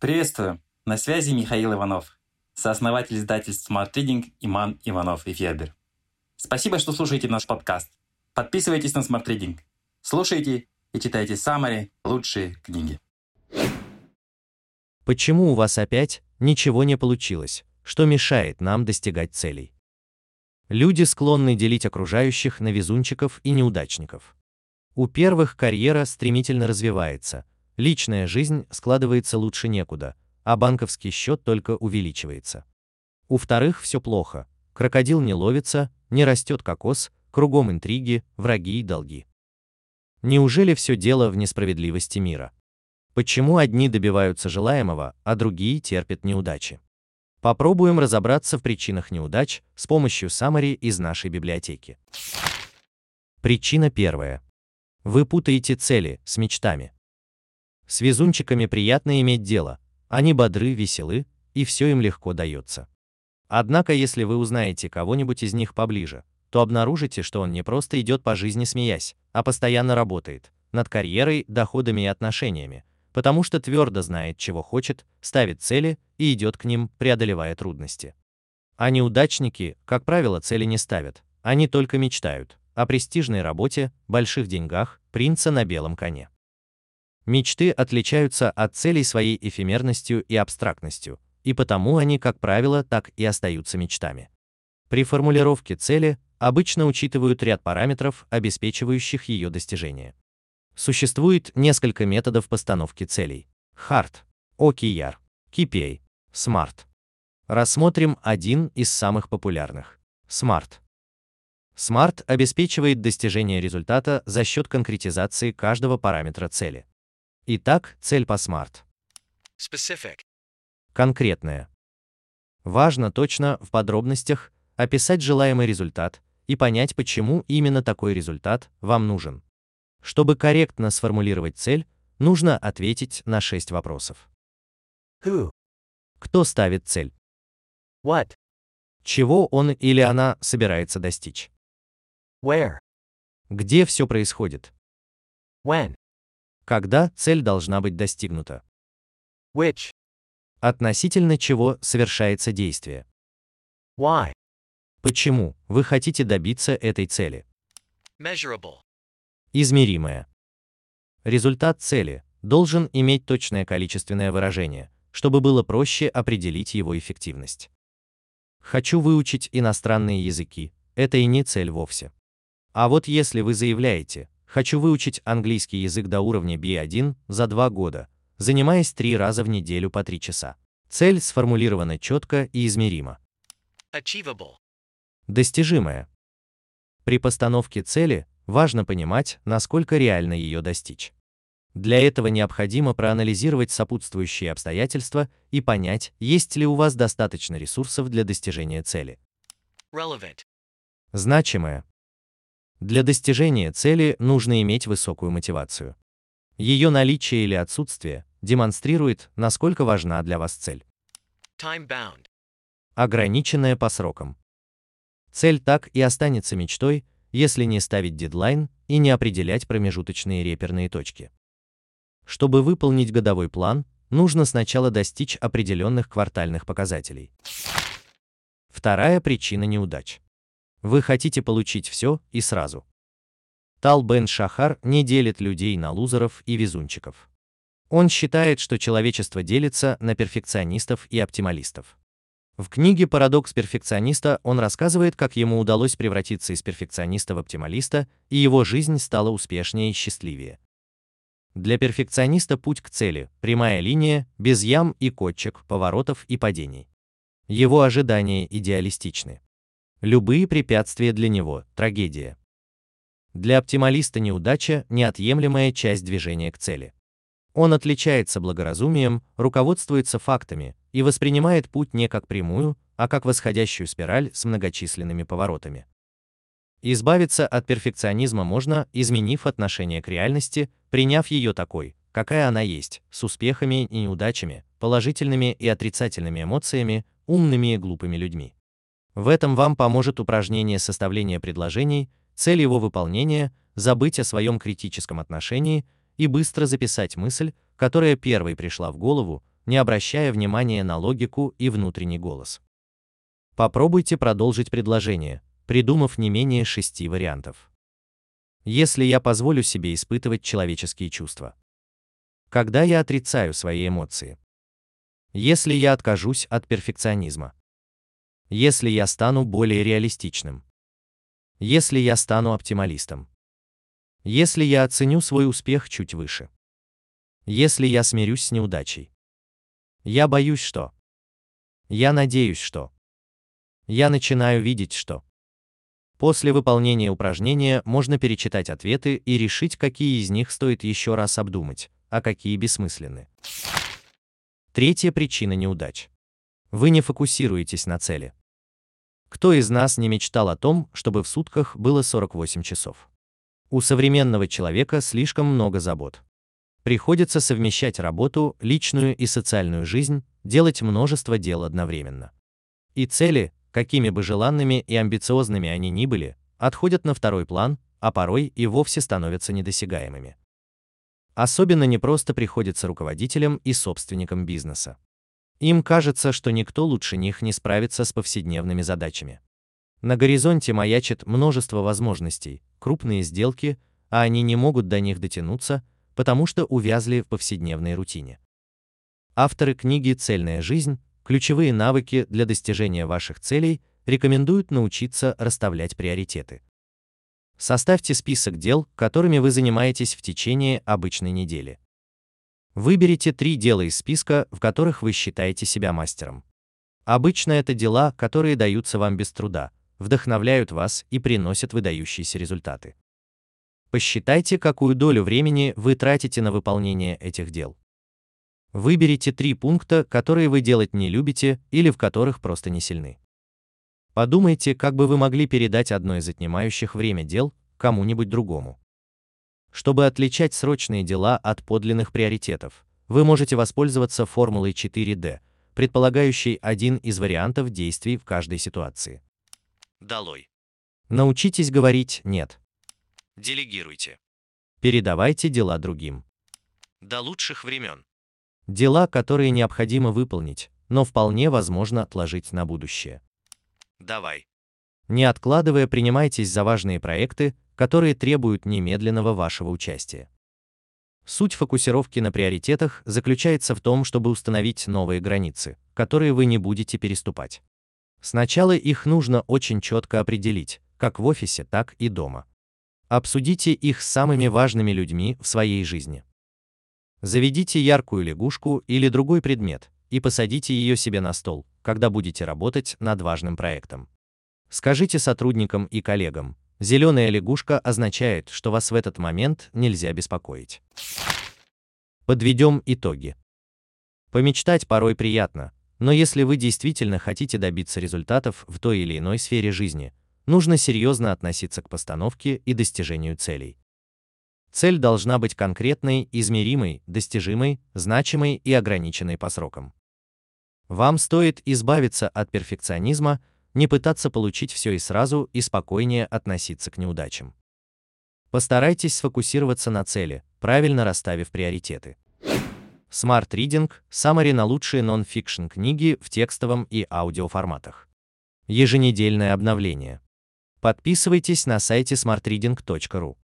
Приветствую! На связи Михаил Иванов, сооснователь издательств Smart Reading и Манн Иванов и Фербер. Спасибо, что слушаете наш подкаст. Подписывайтесь на Smart Reading, слушайте и читайте самые лучшие книги. Почему у вас опять ничего не получилось? Что мешает нам достигать целей? Люди склонны делить окружающих на везунчиков и неудачников. У первых карьера стремительно развивается, личная жизнь складывается лучше некуда, а банковский счет только увеличивается. У вторых все плохо, крокодил не ловится, не растет кокос, кругом интриги, враги и долги. Неужели все дело в несправедливости мира? Почему одни добиваются желаемого, а другие терпят неудачи? Попробуем разобраться в причинах неудач с помощью саммари из нашей библиотеки. Причина первая. Вы путаете цели с мечтами. С везунчиками приятно иметь дело, они бодры, веселы, и все им легко дается. Однако если вы узнаете кого-нибудь из них поближе, то обнаружите, что он не просто идет по жизни смеясь, а постоянно работает над карьерой, доходами и отношениями, потому что твердо знает, чего хочет, ставит цели и идет к ним, преодолевая трудности. А неудачники, как правило, цели не ставят, они только мечтают о престижной работе, больших деньгах, принца на белом коне. Мечты отличаются от целей своей эфемерностью и абстрактностью, и потому они, как правило, так и остаются мечтами. При формулировке цели обычно учитывают ряд параметров, обеспечивающих ее достижение. Существует несколько методов постановки целей: Hard, OKR, KPI, Smart. Рассмотрим один из самых популярных – Smart. Smart обеспечивает достижение результата за счет конкретизации каждого параметра цели. Итак, цель по Smart. Specific. Конкретная. Важно точно, в подробностях, описать желаемый результат и понять, почему именно такой результат вам нужен. Чтобы корректно сформулировать цель, нужно ответить на 6 вопросов. Who? Кто ставит цель? What? Чего он или она собирается достичь? Where? Где все происходит? When? Когда цель должна быть достигнута? Which? Относительно чего совершается действие? Why? Почему вы хотите добиться этой цели? Measurable. Измеримое. Результат цели должен иметь точное количественное выражение, чтобы было проще определить его эффективность. Хочу выучить иностранные языки – это и не цель вовсе. А вот если вы заявляете: хочу выучить английский язык до уровня B1 за 2 года, занимаясь 3 раза в неделю по 3 часа. Цель сформулирована четко и измеримо. Achievable. Достижимое. При постановке цели важно понимать, насколько реально ее достичь. Для этого необходимо проанализировать сопутствующие обстоятельства и понять, есть ли у вас достаточно ресурсов для достижения цели. Relevant. Значимое. Для достижения цели нужно иметь высокую мотивацию. Ее наличие или отсутствие демонстрирует, насколько важна для вас цель. Time bound. Ограниченное по срокам. Цель так и останется мечтой, если не ставить дедлайн и не определять промежуточные реперные точки. Чтобы выполнить годовой план, нужно сначала достичь определенных квартальных показателей. Вторая причина неудач. Вы хотите получить все и сразу. Тал Бен Шахар не делит людей на лузеров и везунчиков. Он считает, что человечество делится на перфекционистов и оптималистов. В книге «Парадокс перфекциониста» он рассказывает, как ему удалось превратиться из перфекциониста в оптималиста, и его жизнь стала успешнее и счастливее. Для перфекциониста путь к цели – прямая линия, без ям и кочек, поворотов и падений. Его ожидания идеалистичны. Любые препятствия для него – трагедия. Для оптималиста неудача – неотъемлемая часть движения к цели. Он отличается благоразумием, руководствуется фактами и воспринимает путь не как прямую, а как восходящую спираль с многочисленными поворотами. Избавиться от перфекционизма можно, изменив отношение к реальности, приняв ее такой, какая она есть, с успехами и неудачами, положительными и отрицательными эмоциями, умными и глупыми людьми. В этом вам поможет упражнение составления предложений, цель его выполнения, забыть о своем критическом отношении и быстро записать мысль, которая первой пришла в голову, не обращая внимания на логику и внутренний голос. Попробуйте продолжить предложение, придумав не менее 6 вариантов. Если я позволю себе испытывать человеческие чувства. Когда я отрицаю свои эмоции. Если я откажусь от перфекционизма. Если я стану более реалистичным. Если я стану оптималистом. Если я оценю свой успех чуть выше. Если я смирюсь с неудачей. Я боюсь, что. Я надеюсь, что. Я начинаю видеть, что. После выполнения упражнения можно перечитать ответы и решить, какие из них стоит еще раз обдумать, а какие бессмысленны. Третья причина неудач. Вы не фокусируетесь на цели. Кто из нас не мечтал о том, чтобы в сутках было 48 часов? У современного человека слишком много забот. Приходится совмещать работу, личную и социальную жизнь, делать множество дел одновременно. И цели, какими бы желанными и амбициозными они ни были, отходят на второй план, а порой и вовсе становятся недосягаемыми. Особенно непросто приходится руководителям и собственникам бизнеса. Им кажется, что никто лучше них не справится с повседневными задачами. На горизонте маячит множество возможностей, крупные сделки, а они не могут до них дотянуться, потому что увязли в повседневной рутине. Авторы книги «Цельная жизнь. Ключевые навыки для достижения ваших целей» рекомендуют научиться расставлять приоритеты. Составьте список дел, которыми вы занимаетесь в течение обычной недели. Выберите 3 дела из списка, в которых вы считаете себя мастером. Обычно это дела, которые даются вам без труда, вдохновляют вас и приносят выдающиеся результаты. Посчитайте, какую долю времени вы тратите на выполнение этих дел. Выберите 3 пункта, которые вы делать не любите или в которых просто не сильны. Подумайте, как бы вы могли передать одно из отнимающих время дел кому-нибудь другому. Чтобы отличать срочные дела от подлинных приоритетов, вы можете воспользоваться формулой 4D, предполагающей один из вариантов действий в каждой ситуации. Долой. Научитесь говорить «нет». Делегируйте. Передавайте дела другим. До лучших времен. Дела, которые необходимо выполнить, но вполне возможно отложить на будущее. Давай. Не откладывая, принимайтесь за важные проекты, которые требуют немедленного вашего участия. Суть фокусировки на приоритетах заключается в том, чтобы установить новые границы, которые вы не будете переступать. Сначала их нужно очень четко определить, как в офисе, так и дома. Обсудите их с самыми важными людьми в своей жизни. Заведите яркую лягушку или другой предмет и посадите ее себе на стол, когда будете работать над важным проектом. Скажите сотрудникам и коллегам: зеленая лягушка означает, что вас в этот момент нельзя беспокоить. Подведем итоги. Помечтать порой приятно, но если вы действительно хотите добиться результатов в той или иной сфере жизни, нужно серьезно относиться к постановке и достижению целей. Цель должна быть конкретной, измеримой, достижимой, значимой и ограниченной по срокам. Вам стоит избавиться от перфекционизма, не пытаться получить все и сразу и спокойнее относиться к неудачам. Постарайтесь сфокусироваться на цели, правильно расставив приоритеты. Smart Reading – саммари на лучшие нон-фикшн книги в текстовом и аудиоформатах. Еженедельное обновление. Подписывайтесь на сайте smartreading.ru.